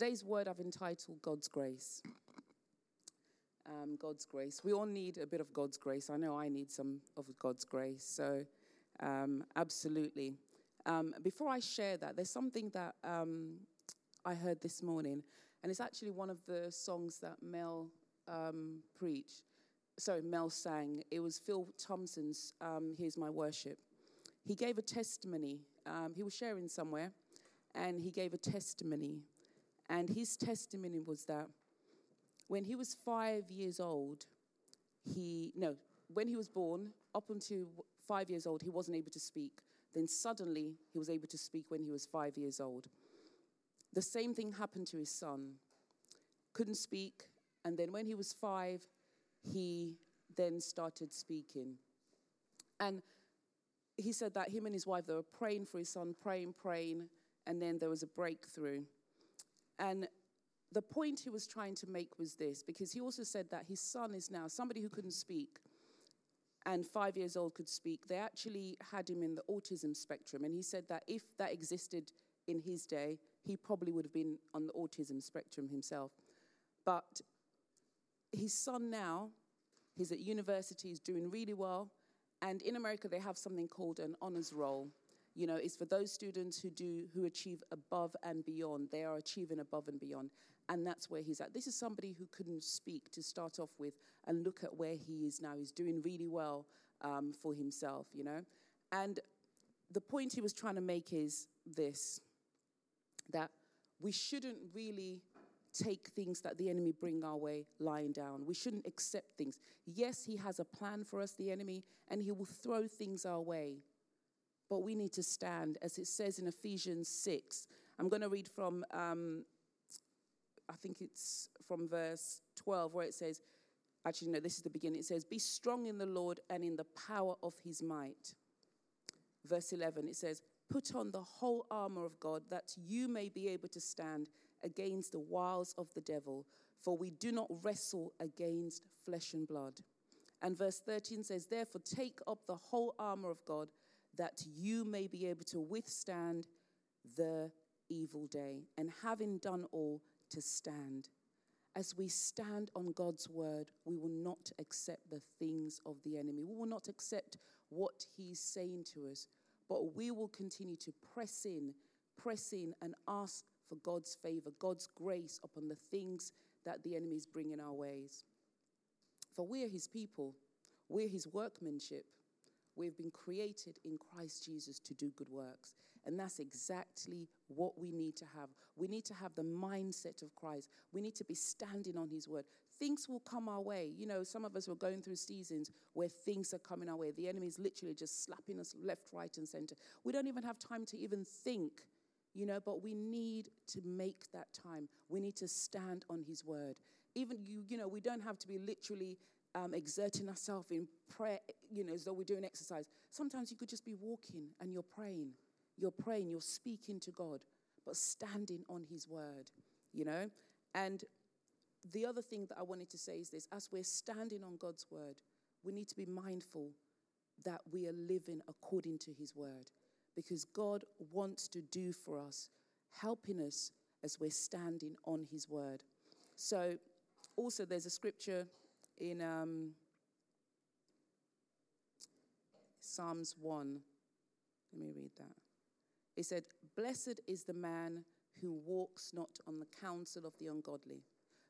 Today's word I've entitled God's Grace. God's grace. We all need a bit of God's grace. I know I need some of God's grace. So, absolutely. Before I share that, there's something that I heard this morning, and it's actually one of the songs that Mel sang. It was Phil Thompson's Here's My Worship. He gave a testimony. He was sharing somewhere, and he gave a testimony. And his testimony was that when he was 5 years old, when he was born, up until 5 years old, he wasn't able to speak. Then suddenly, he was able to speak when he was 5 years old. The same thing happened to his son. Couldn't speak. And then when he was five, he then started speaking. And he said that him and his wife, they were praying for his son, praying. And then there was a breakthrough. And the point he was trying to make was this, because he also said that his son is now somebody who couldn't speak and 5 years old could speak. They actually had him in the autism spectrum, and he said that if that existed in his day, he probably would have been on the autism spectrum himself. But his son now, he's at university, he's doing really well, and in America they have something called an honors roll. You know, it's for those students who achieve above and beyond. They are achieving above and beyond. And that's where he's at. This is somebody who couldn't speak to start off with, and look at where he is now. He's doing really well for himself, you know. And the point he was trying to make is this, that we shouldn't really take things that the enemy bring our way lying down. We shouldn't accept things. Yes, he has a plan for us, the enemy, and he will throw things our way. But we need to stand, as it says in Ephesians 6. I'm going to read from... I think it's from verse 12 where it says, actually, no, this is the beginning. It says, be strong in the Lord and in the power of his might. Verse 11, it says, put on the whole armor of God that you may be able to stand against the wiles of the devil, for we do not wrestle against flesh and blood. And verse 13 says, therefore take up the whole armor of God that you may be able to withstand the evil day. And having done all, to stand. As we stand on God's word, we will not accept the things of the enemy. We will not accept what he's saying to us, but we will continue to press in and ask for God's favor, God's grace upon the things that the enemy is bringing our ways. For we are his people. We're his workmanship. We've been created in Christ Jesus to do good works. And that's exactly what we need to have. We need to have the mindset of Christ. We need to be standing on his word. Things will come our way. You know, some of us were going through seasons where things are coming our way. The enemy is literally just slapping us left, right, and center. We don't even have time to even think, you know, but we need to make that time. We need to stand on his word. Even, you know, we don't have to be literally... exerting ourselves in prayer, you know, as though we're doing exercise. Sometimes you could just be walking and you're praying, you're speaking to God, but standing on his word, you know. And the other thing that I wanted to say is this, as we're standing on God's word, we need to be mindful that we are living according to his word, because God wants to do for us, helping us as we're standing on his word. So also there's a scripture in Psalms 1. Let me read that. It said, blessed is the man who walks not on the counsel of the ungodly,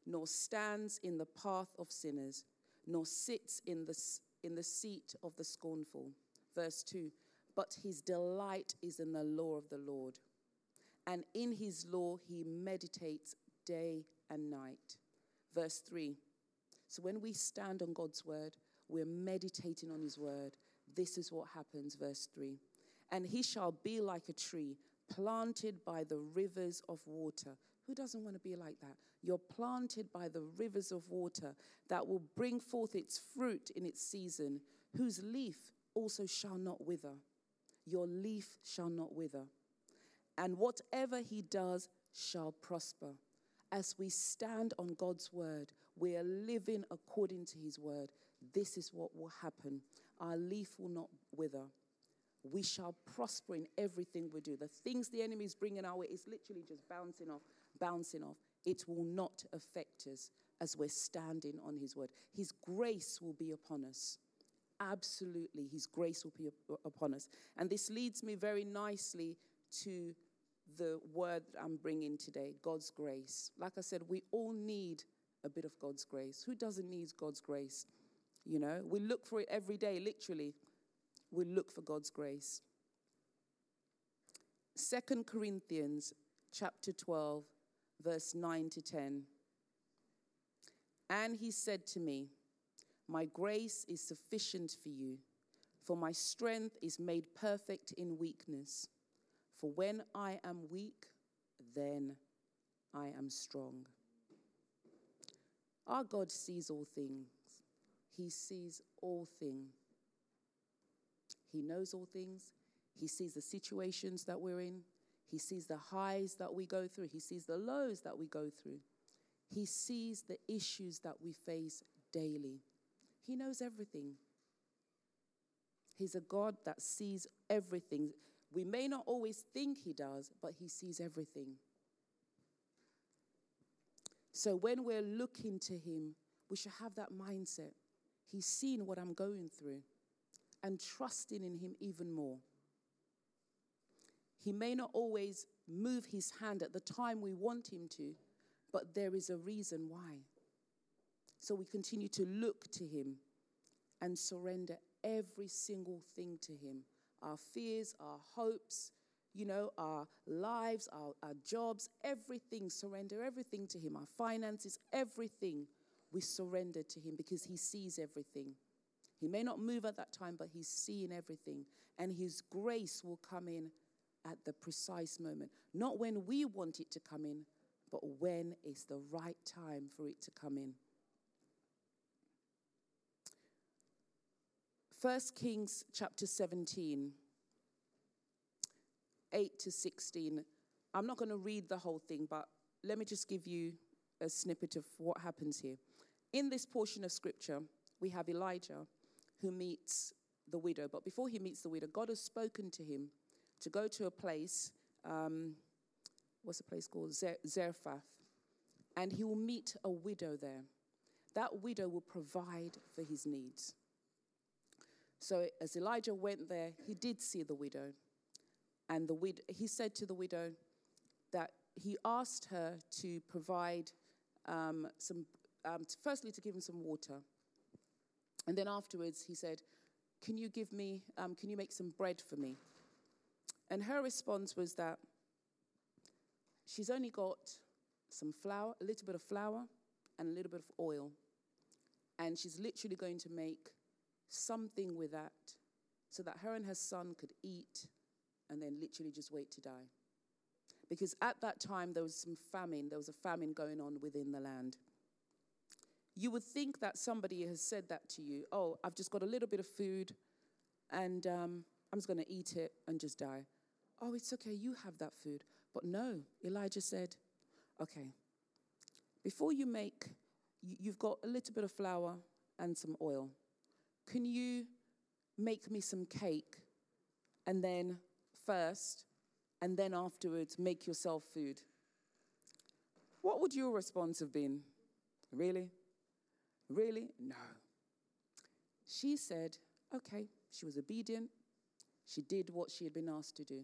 nor stands in the path of sinners, nor sits in the seat of the scornful. Verse 2, but his delight is in the law of the Lord, and in his law he meditates day and night. Verse 3, so when we stand on God's word, we're meditating on his word. This is what happens, verse 3. And he shall be like a tree planted by the rivers of water. Who doesn't want to be like that? You're planted by the rivers of water that will bring forth its fruit in its season, whose leaf also shall not wither. Your leaf shall not wither. And whatever he does shall prosper. As we stand on God's word, we are living according to his word. This is what will happen. Our leaf will not wither. We shall prosper in everything we do. The things the enemy is bringing our way is literally just bouncing off. bouncing off, it will not affect us as we're standing on his word. His grace will be upon us. Absolutely, his grace will be upon us. And this leads me very nicely to the word that I'm bringing today, God's grace. Like I said, we all need a bit of God's grace. Who doesn't need God's grace? You know, we look for it every day, literally. We look for God's grace. 2 Corinthians chapter 12, verse 9 to 10. And he said to me, my grace is sufficient for you, for my strength is made perfect in weakness. For when I am weak, then I am strong. Our God sees all things. He sees all things. He knows all things. He sees the situations that we're in. He sees the highs that we go through. He sees the lows that we go through. He sees the issues that we face daily. He knows everything. He's a God that sees everything. We may not always think he does, but he sees everything. So when we're looking to him, we should have that mindset. He's seen what I'm going through, and trusting in him even more. He may not always move his hand at the time we want him to, but there is a reason why. So we continue to look to him and surrender every single thing to him. Our fears, our hopes, you know, our lives, our jobs, everything. Surrender everything to him. Our finances, everything we surrender to him because he sees everything. He may not move at that time, but he's seeing everything. And his grace will come in at the precise moment. Not when we want it to come in, but when it's the right time for it to come in. 1 Kings chapter 17, 8 to 16. I'm not going to read the whole thing, but let me just give you a snippet of what happens here. In this portion of scripture, we have Elijah who meets the widow. But before he meets the widow, God has spoken to him to go to a place, what's the place called? Zarephath. And he will meet a widow there. That widow will provide for his needs. So as Elijah went there, he did see the widow. And he said to the widow that he asked her to provide firstly to give him some water. And then afterwards, he said, can you make some bread for me? And her response was that she's only got some flour, a little bit of flour and a little bit of oil. And she's literally going to make something with that so that her and her son could eat and then literally just wait to die. Because at that time, there was a famine going on within the land. You would think that somebody has said that to you. Oh, I've just got a little bit of food and I'm just going to eat it and just die. Oh, it's okay, you have that food. But no, Elijah said, okay, before you make, you've got a little bit of flour and some oil. Can you make me some cake and then first and then afterwards make yourself food? What would your response have been? Really? Really? No. She said, okay, she was obedient. She did what she had been asked to do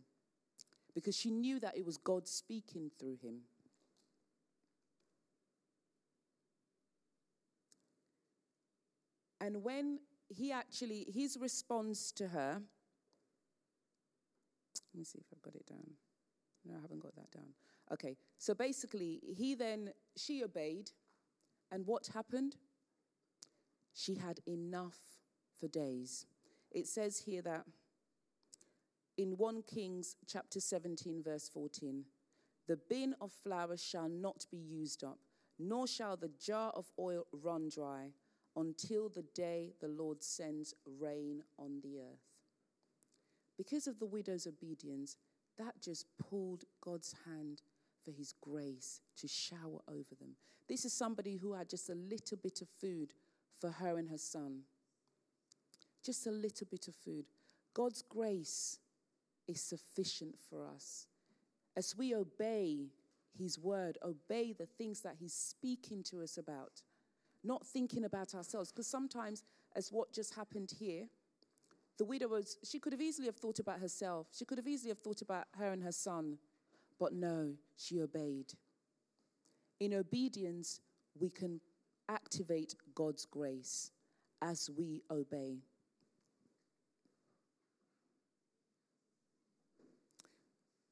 because she knew that it was God speaking through him. And when his response to her, let me see if I've got it down. No, I haven't got that down. Okay, so basically, she obeyed. And what happened? She had enough for days. It says here that in 1 Kings chapter 17, verse 14, the bin of flour shall not be used up, nor shall the jar of oil run dry until the day the Lord sends rain on the earth. Because of the widow's obedience, that just pulled God's hand for his grace to shower over them. This is somebody who had just a little bit of food for her and her son. Just a little bit of food. God's grace is sufficient for us. As we obey his word, obey the things that he's speaking to us about, not thinking about ourselves. Because sometimes, as what just happened here, the widow, she could have easily have thought about herself. She could have easily have thought about her and her son. But no, she obeyed. In obedience, we can activate God's grace as we obey.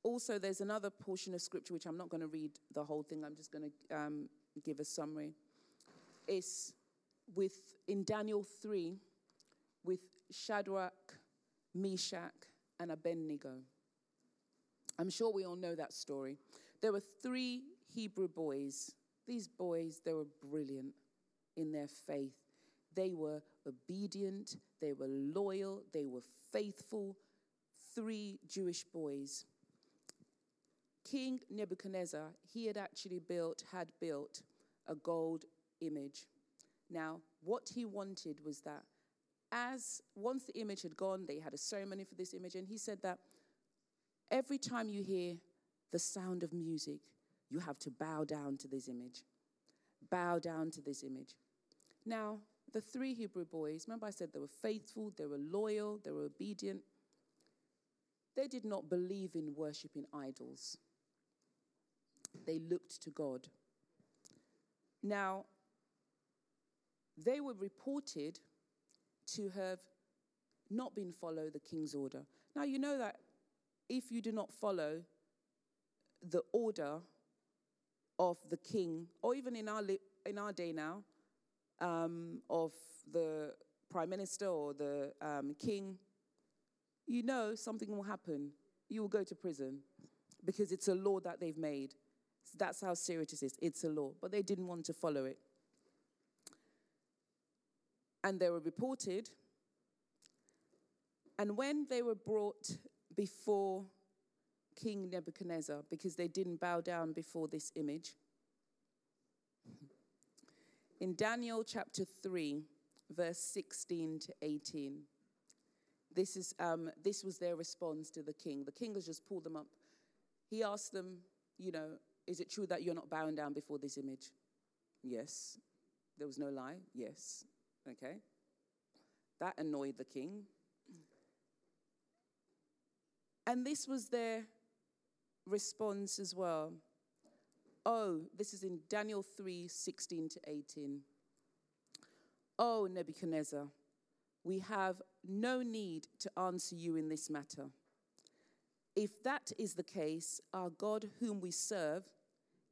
Also, there's another portion of scripture, which I'm not going to read the whole thing. I'm just going to give a summary. It's in Daniel 3 with Shadrach, Meshach, and Abednego. I'm sure we all know that story. There were three Hebrew boys. These boys, they were brilliant in their faith. They were obedient. They were loyal. They were faithful. Three Jewish boys. King Nebuchadnezzar, he had built a gold image. Now, what he wanted was that once the image had gone, they had a ceremony for this image, and he said that every time you hear the sound of music, you have to bow down to this image. Bow down to this image. Now, the three Hebrew boys, remember I said they were faithful, they were loyal, they were obedient. They did not believe in worshipping idols. They looked to God. Now, they were reported to have not been follow the king's order. Now, you know that if you do not follow the order of the king, or even in our day now, of the prime minister or the king, you know something will happen. You will go to prison because it's a law that they've made. So that's how serious it is. It's a law. But they didn't want to follow it. And they were reported. And when they were brought before King Nebuchadnezzar, because they didn't bow down before this image, in Daniel chapter 3, verse 16 to 18, this was their response to the king. The king has just pulled them up. He asked them, you know, is it true that you're not bowing down before this image? Yes. There was no lie. Yes. Okay. That annoyed the king. And this was their response as well. Oh, this is in Daniel 3, 16 to 18. Oh, Nebuchadnezzar, we have no need to answer you in this matter. If that is the case, our God whom we serve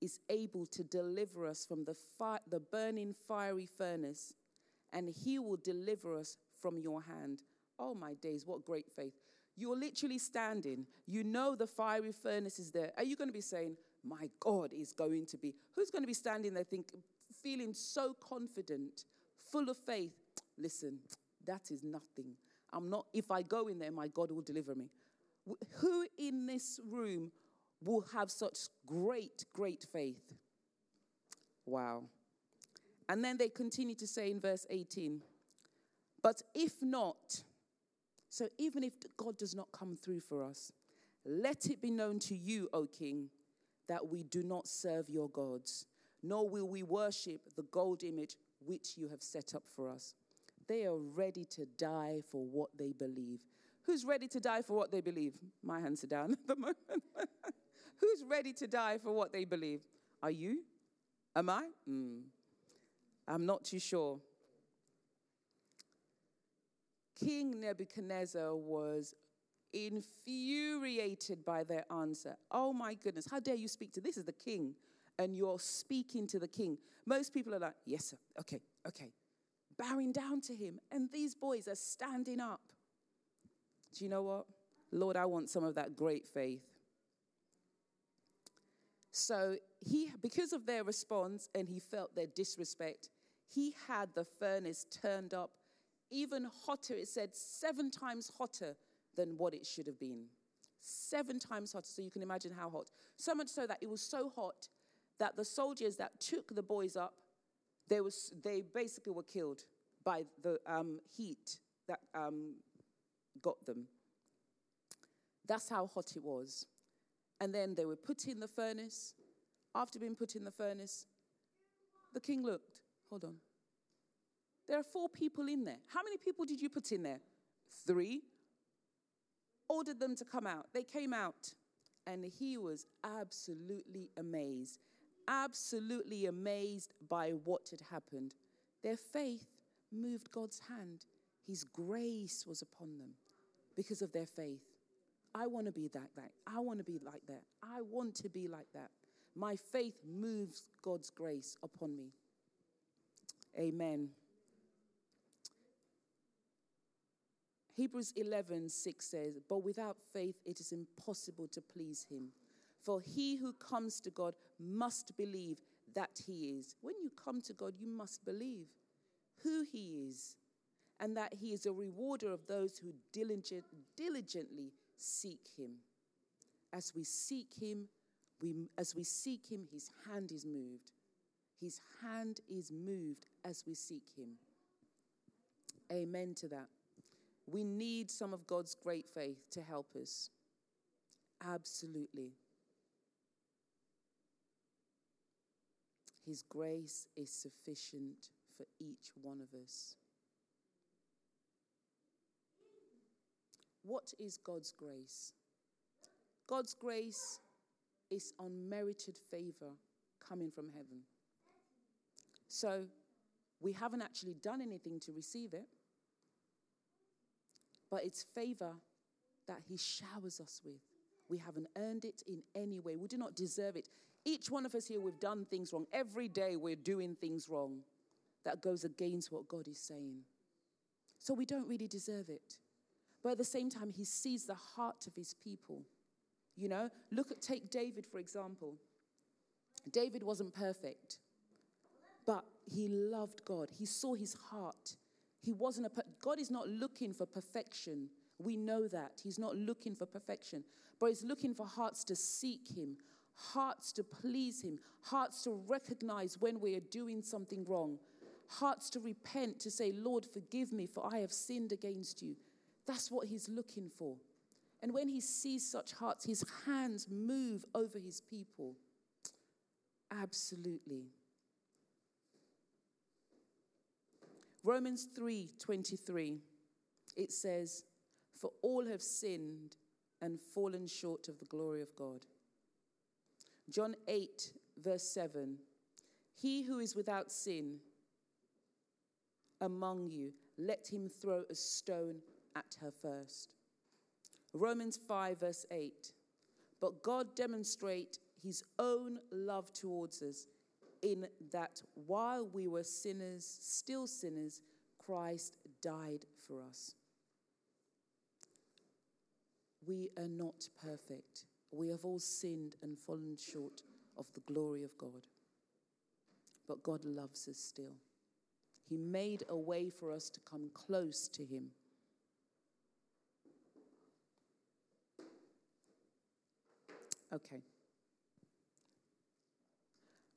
is able to deliver us from the burning fiery furnace, and he will deliver us from your hand. Oh my days, what great faith. You're literally standing. You know the fiery furnace is there. Are you going to be saying, my God is going to be? Who's going to be standing there feeling so confident, full of faith? Listen, that is nothing. If I go in there, my God will deliver me. Who in this room will have such great, great faith? Wow. And then they continue to say in verse 18, but if not, so even if God does not come through for us, let it be known to you, O King, that we do not serve your gods, nor will we worship the gold image which you have set up for us. They are ready to die for what they believe. Who's ready to die for what they believe? My hands are down at the moment. Who's ready to die for what they believe? Are you? Am I? I'm not too sure. King Nebuchadnezzar was infuriated by their answer. Oh my goodness, how dare you speak to this is the king, and you're speaking to the king. Most people are like, yes, sir, okay. Bowing down to him, and these boys are standing up. Do you know what? Lord, I want some of that great faith. So because of their response, and he felt their disrespect, he had the furnace turned up even hotter. It said 7 times hotter than what it should have been. 7 times hotter, so you can imagine how hot. So much so that it was so hot that the soldiers that took the boys up, they basically were killed by the heat that got them. That's how hot it was. And then they were put in the furnace, after being put in the furnace, the king looked. Hold on. There are 4 people in there. How many people did you put in there? 3. Ordered them to come out. They came out, and he was absolutely amazed by what had happened. Their faith moved God's hand. His grace was upon them because of their faith. I want to be like that. I want to be like that. I want to be like that. My faith moves God's grace upon me. Amen. Hebrews 11:6 says, but without faith it is impossible to please him. For he who comes to God must believe that he is. When you come to God, you must believe who he is, and that he is a rewarder of those who diligently seek him. As we seek him, his hand is moved. His hand is moved as we seek him. Amen to that. We need some of God's great faith to help us. Absolutely. His grace is sufficient for each one of us. What is God's grace? God's grace is unmerited favor coming from heaven. So we haven't actually done anything to receive it, but it's favor that he showers us with. We haven't earned it in any way. We do not deserve it. Each one of us here, we've done things wrong. Every day we're doing things wrong that goes against what God is saying. So we don't really deserve it. But at the same time, he sees the heart of his people. You know, take David, for example. David wasn't perfect, but he loved God. He saw his heart. God is not looking for perfection. We know that. He's not looking for perfection, but he's looking for hearts to seek him, hearts to please him, hearts to recognize when we are doing something wrong, hearts to repent, to say, Lord, forgive me, for I have sinned against you. That's what he's looking for. And when he sees such hearts, his hands move over his people. Absolutely. Romans 3:23, it says, for all have sinned and fallen short of the glory of God. John 8:7, he who is without sin among you, let him throw a stone at her first. Romans 5:8, but God demonstrates his own love towards us, in that while we were sinners, still sinners, Christ died for us. We are not perfect. We have all sinned and fallen short of the glory of God. But God loves us still. He made a way for us to come close to him. Okay.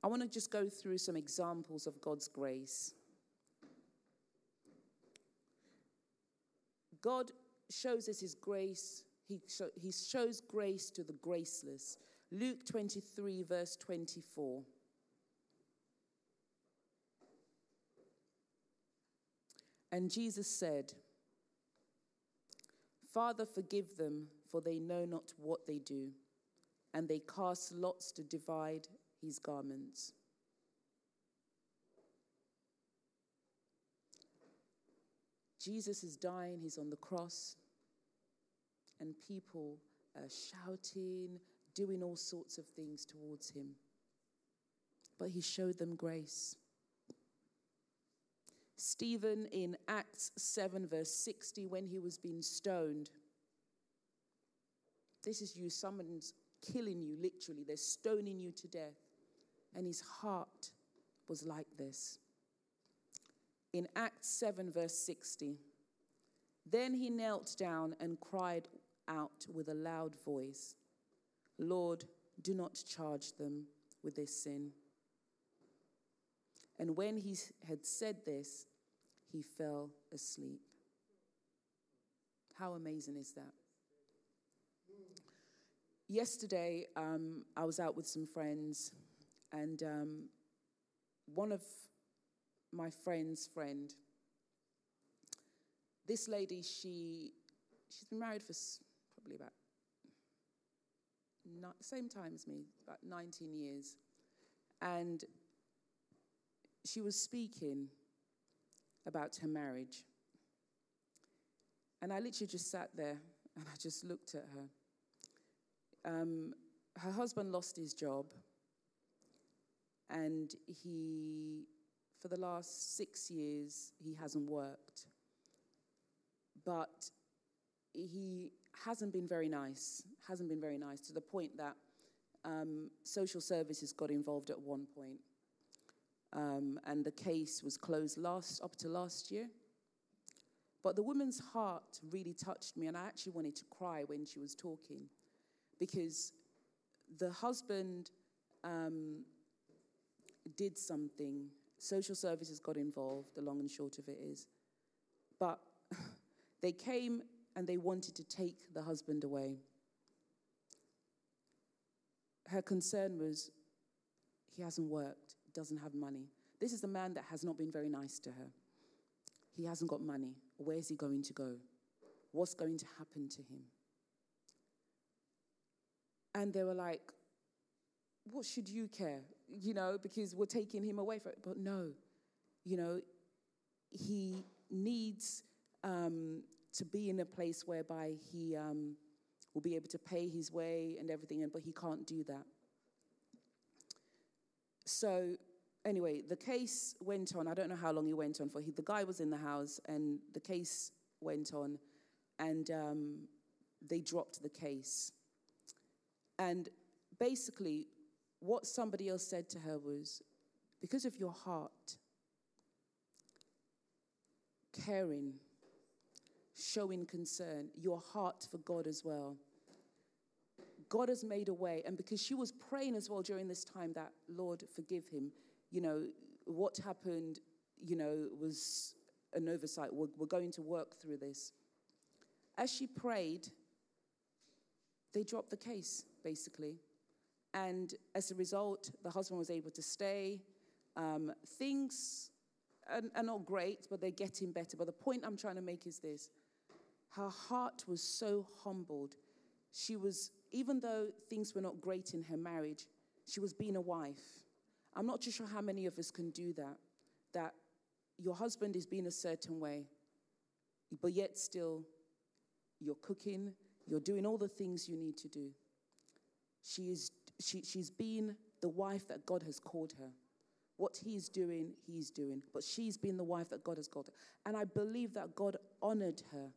I want to just go through some examples of God's grace. God shows us his grace. He shows grace to the graceless. Luke 23:24. And Jesus said, Father, forgive them, for they know not what they do. And they cast lots to divide his garments. Jesus is dying. He's on the cross. And people are shouting, doing all sorts of things towards him. But he showed them grace. Stephen in Acts 7:60, when he was being stoned. This is you, someone's killing you, literally. They're stoning you to death. And his heart was like this. In Acts 7:60, then he knelt down and cried out with a loud voice, Lord, do not charge them with this sin. And when he had said this, he fell asleep. How amazing is that? Yesterday, I was out with some friends, And one of my friend's friend, this lady, she's been married for probably about same time as me, about 19 years. And she was speaking about her marriage. And I literally just sat there and I just looked at her. Her husband lost his job. And for the last 6 years, he hasn't worked. But he hasn't been very nice, to the point that social services got involved at one point. And the case was closed up to last year. But the woman's heart really touched me, and I actually wanted to cry when she was talking, because the husband did something. Social services got involved, the long and short of it is. But they came and they wanted to take the husband away. Her concern was, he hasn't worked, doesn't have money. This is a man that has not been very nice to her. He hasn't got money. Where's he going to go? What's going to happen to him? And they were like, what should you care? You know, because we're taking him away from it. But no, you know, he needs to be in a place whereby he will be able to pay his way and everything, but he can't do that. So anyway, the case went on. I don't know how long it went on for. The guy was in the house, and the case went on, and they dropped the case. And basically, what somebody else said to her was, because of your heart, caring, showing concern, your heart for God as well, God has made a way. And because she was praying as well during this time that, Lord, forgive him. You know, what happened, you know, was an oversight. We're going to work through this. As she prayed, they dropped the case, basically. And as a result, the husband was able to stay. Things are not great, but they're getting better. But the point I'm trying to make is this. Her heart was so humbled. She was, even though things were not great in her marriage, she was being a wife. I'm not too sure how many of us can do that, that your husband is being a certain way, but yet still you're cooking, you're doing all the things you need to do. She's been the wife that God has called her. What he's doing, but she's been the wife that God has called her. And I believe that God honored her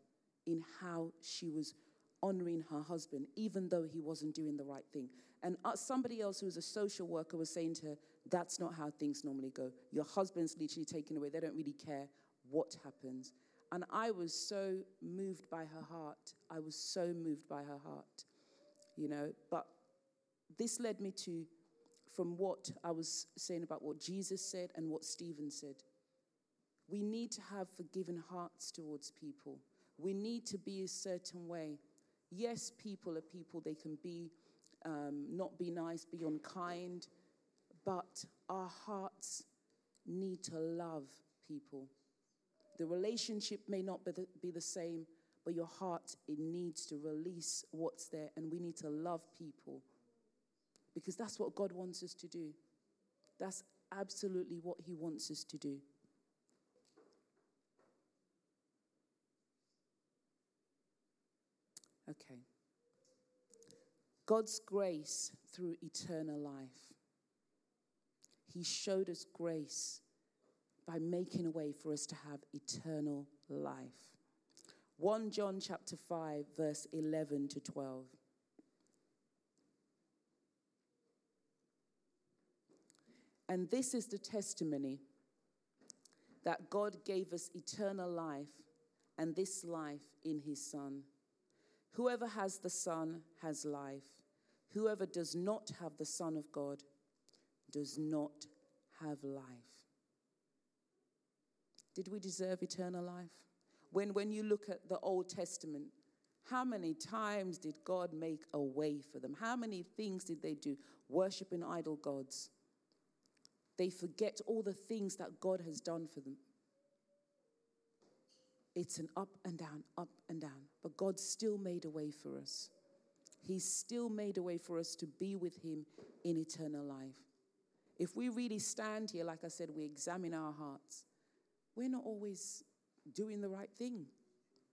in how she was honoring her husband, even though he wasn't doing the right thing. And somebody else who was a social worker was saying to her, that's not how things normally go. Your husband's literally taken away. They don't really care what happens. And I was so moved by her heart. You know. But this led me to, from what I was saying about what Jesus said and what Stephen said. We need to have forgiving hearts towards people. We need to be a certain way. Yes, people are people. They can be not be nice, be unkind, but our hearts need to love people. The relationship may not be the same, but your heart, it needs to release what's there, and we need to love people because that's what God wants us to do. That's absolutely what he wants us to do. Okay. God's grace through eternal life. He showed us grace by making a way for us to have eternal life. 1 John chapter 5, verse 11 to 12. And this is the testimony that God gave us eternal life, and this life in his Son. Whoever has the Son has life. Whoever does not have the Son of God does not have life. Did we deserve eternal life? When you look at the Old Testament, how many times did God make a way for them? How many things did they do? Worshipping idol gods. They forget all the things that God has done for them. It's an up and down. But God still made a way for us. He still made a way for us to be with him in eternal life. If we really stand here, like I said, we examine our hearts. We're not always doing the right thing.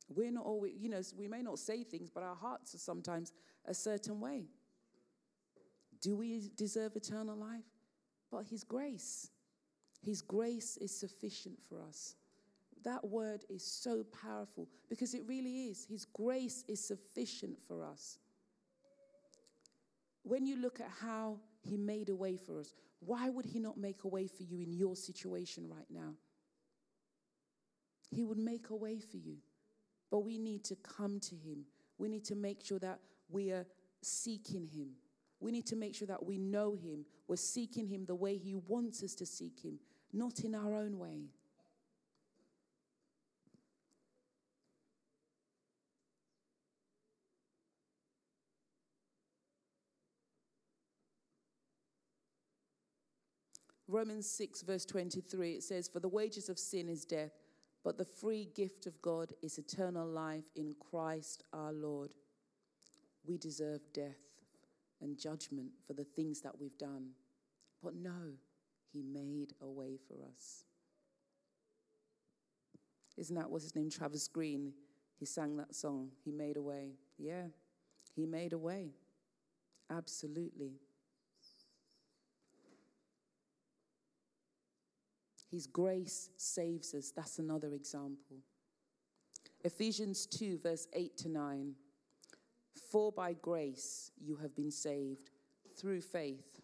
We're not always, you know, we may not say things, but our hearts are sometimes a certain way. Do we deserve eternal life? But his grace is sufficient for us. That word is so powerful because it really is. His grace is sufficient for us. When you look at how he made a way for us, why would he not make a way for you in your situation right now? He would make a way for you. But we need to come to him. We need to make sure that we are seeking him. We need to make sure that we know him. We're seeking him the way he wants us to seek him, not in our own way. Romans 6 verse 23, it says, "For the wages of sin is death, but the free gift of God is eternal life in Christ our Lord." We deserve death and judgment for the things that we've done. But no, he made a way for us. Isn't that what's his name? Travis Green. He sang that song, "He Made a Way." Yeah, he made a way. Absolutely. His grace saves us. That's another example. Ephesians 2, verse 8 to 9. "For by grace you have been saved through faith.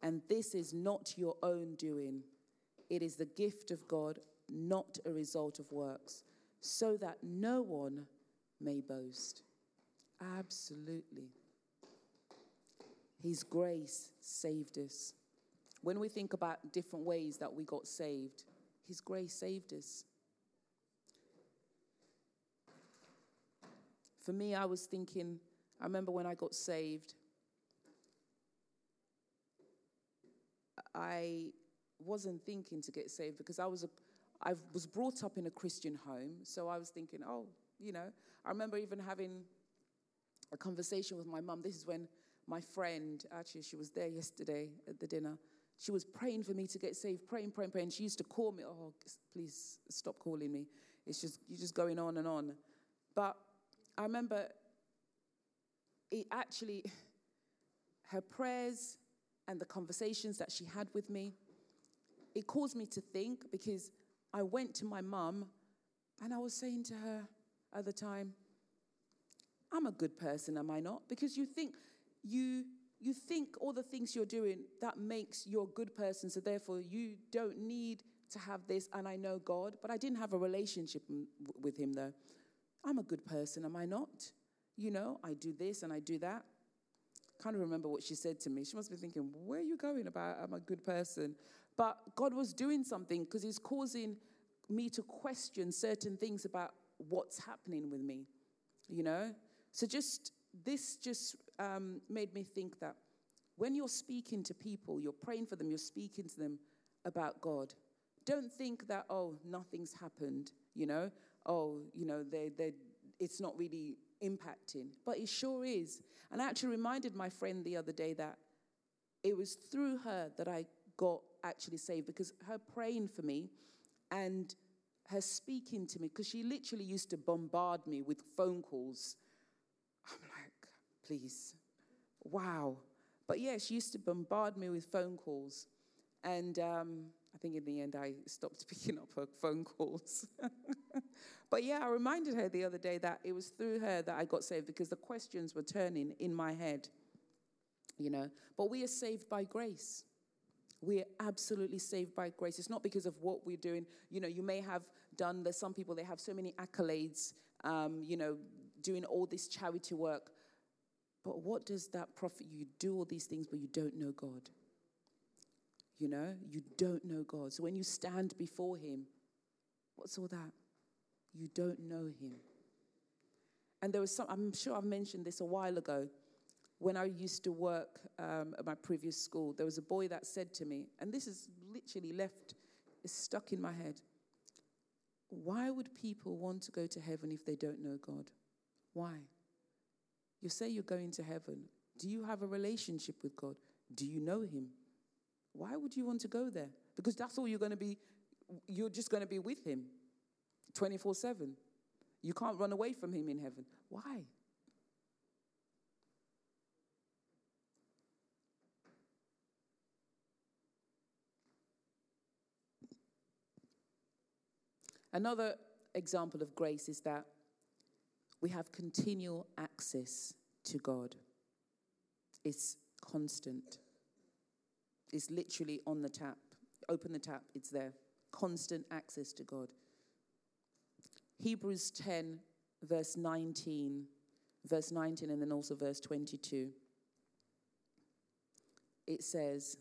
And this is not your own doing. It is the gift of God, not a result of works, so that no one may boast." Absolutely. His grace saved us. When we think about different ways that we got saved, his grace saved us. For me, I was thinking, I remember when I got saved, I wasn't thinking to get saved because I was brought up in a Christian home. So I was thinking, oh, you know, I remember even having a conversation with my mum. This is when my friend, actually, she was there yesterday at the dinner. She was praying for me to get saved, praying. She used to call me, oh, please stop calling me. It's just, you're just going on and on. But I remember it actually, her prayers and the conversations that she had with me, it caused me to think because I went to my mum and I was saying to her at the time, I'm a good person, am I not? Because you think, you think all the things you're doing, that makes you a good person, so therefore you don't need to have this, and I know God, but I didn't have a relationship with him though. I'm a good person, am I not? You know, I do this and I do that. Can't remember what she said to me. She must be thinking, where are you going about I'm a good person? But God was doing something because he's causing me to question certain things about what's happening with me, you know? So just, this just made me think that when you're speaking to people, you're praying for them, you're speaking to them about God. Don't think that, oh, nothing's happened, you know. Oh, you know, it's not really impacting. But it sure is. And I actually reminded my friend the other day that it was through her that I got actually saved, because her praying for me and her speaking to me, because she literally used to bombard me with phone calls. I'm like, please, wow. But yeah, she used to bombard me with phone calls. And I think in the end, I stopped picking up her phone calls. But yeah, I reminded her the other day that it was through her that I got saved, because the questions were turning in my head, you know. But we are saved by grace. We are absolutely saved by grace. It's not because of what we're doing. You know, you may have done, there's some people, they have so many accolades, you know, doing all this charity work. But what does that profit you? You do all these things, but you don't know God. You know, you don't know God. So when you stand before him, what's all that? You don't know him. And there was some, I'm sure I've mentioned this a while ago, When I used to work at my previous school, there was a boy that said to me, and this is literally is stuck in my head, why would people want to go to heaven if they don't know God? Why? You say you're going to heaven. Do you have a relationship with God? Do you know him? Why would you want to go there? Because that's all you're going to be. You're just going to be with him 24/7. You can't run away from him in heaven. Why? Another example of grace is that we have continual access to God. It's constant. It's literally on the tap. Open the tap, it's there. Constant access to God. Hebrews 10, verse 19, and then also verse 22. It says,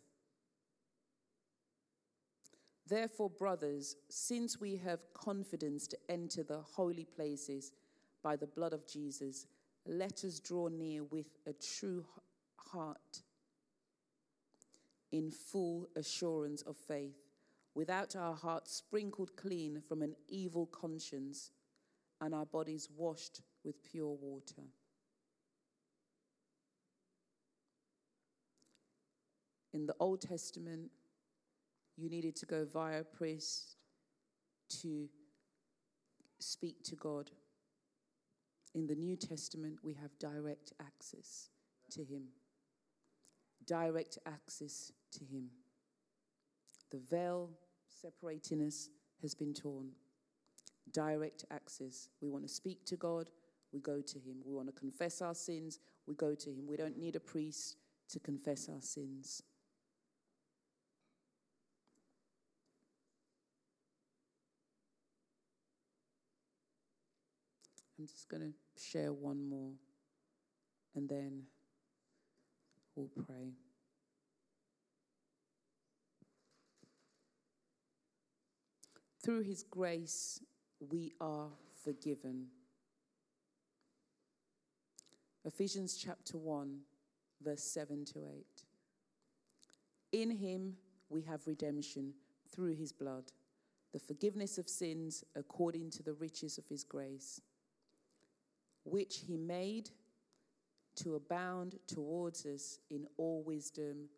therefore, brothers, since we have confidence to enter the holy places by the blood of Jesus, let us draw near with a true heart in full assurance of faith, without our hearts sprinkled clean from an evil conscience and our bodies washed with pure water. In the Old Testament, you needed to go via a priest to speak to God. In the New Testament, we have direct access to him. Direct access to him. The veil separating us has been torn. Direct access. We want to speak to God, we go to him. We want to confess our sins, we go to him. We don't need a priest to confess our sins. I'm just going to share one more and then we'll pray. Through his grace, we are forgiven. Ephesians chapter 1, verse 7 to 8. In him we have redemption through his blood, the forgiveness of sins according to the riches of his grace, which he made to abound towards us in all wisdom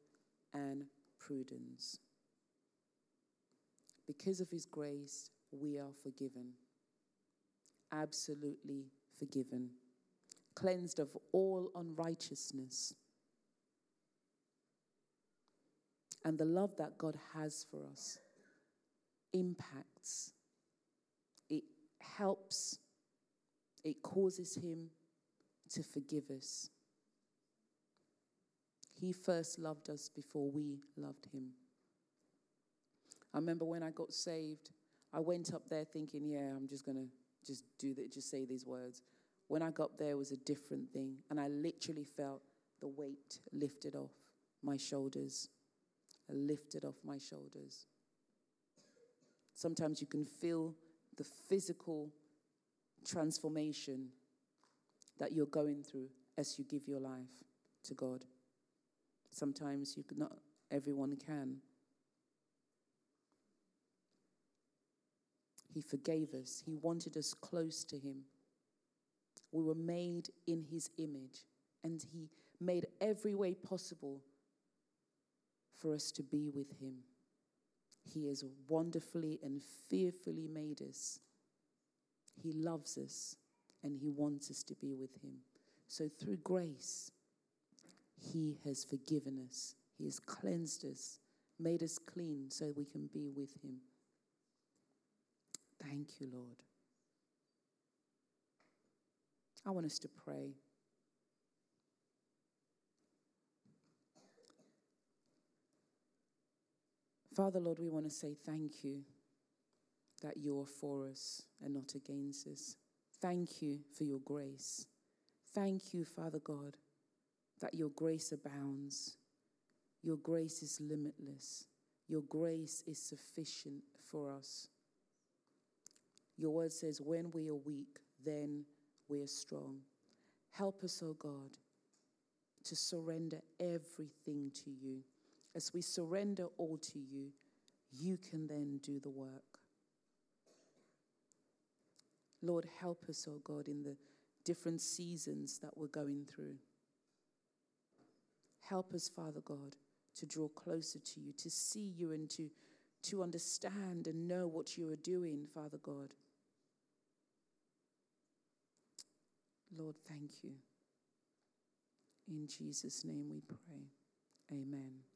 and prudence. Because of his grace, we are forgiven. Absolutely forgiven. Cleansed of all unrighteousness. And the love that God has for us impacts. It helps. It causes him to forgive us. He first loved us before we loved him. I remember when I got saved, I went up there thinking, yeah, I'm just going to do that, just say these words. When I got there, it was a different thing. And I literally felt the weight lifted off my shoulders. Sometimes you can feel the physical transformation that you're going through as you give your life to God. Sometimes you not everyone can. He forgave us. He wanted us close to him. We were made in his image, and he made every way possible for us to be with him. He has wonderfully and fearfully made us. He loves us, and he wants us to be with him. So through grace, he has forgiven us. He has cleansed us, made us clean so we can be with him. Thank you, Lord. I want us to pray. Father, Lord, we want to say thank you that you're for us and not against us. Thank you for your grace. Thank you, Father God, that your grace abounds. Your grace is limitless. Your grace is sufficient for us. Your word says, when we are weak, then we are strong. Help us, O God, to surrender everything to you. As we surrender all to you, you can then do the work. Lord, help us, oh God, in the different seasons that we're going through. Help us, Father God, to draw closer to you, to see you and to understand and know what you are doing, Father God. Lord, thank you. In Jesus' name we pray. Amen.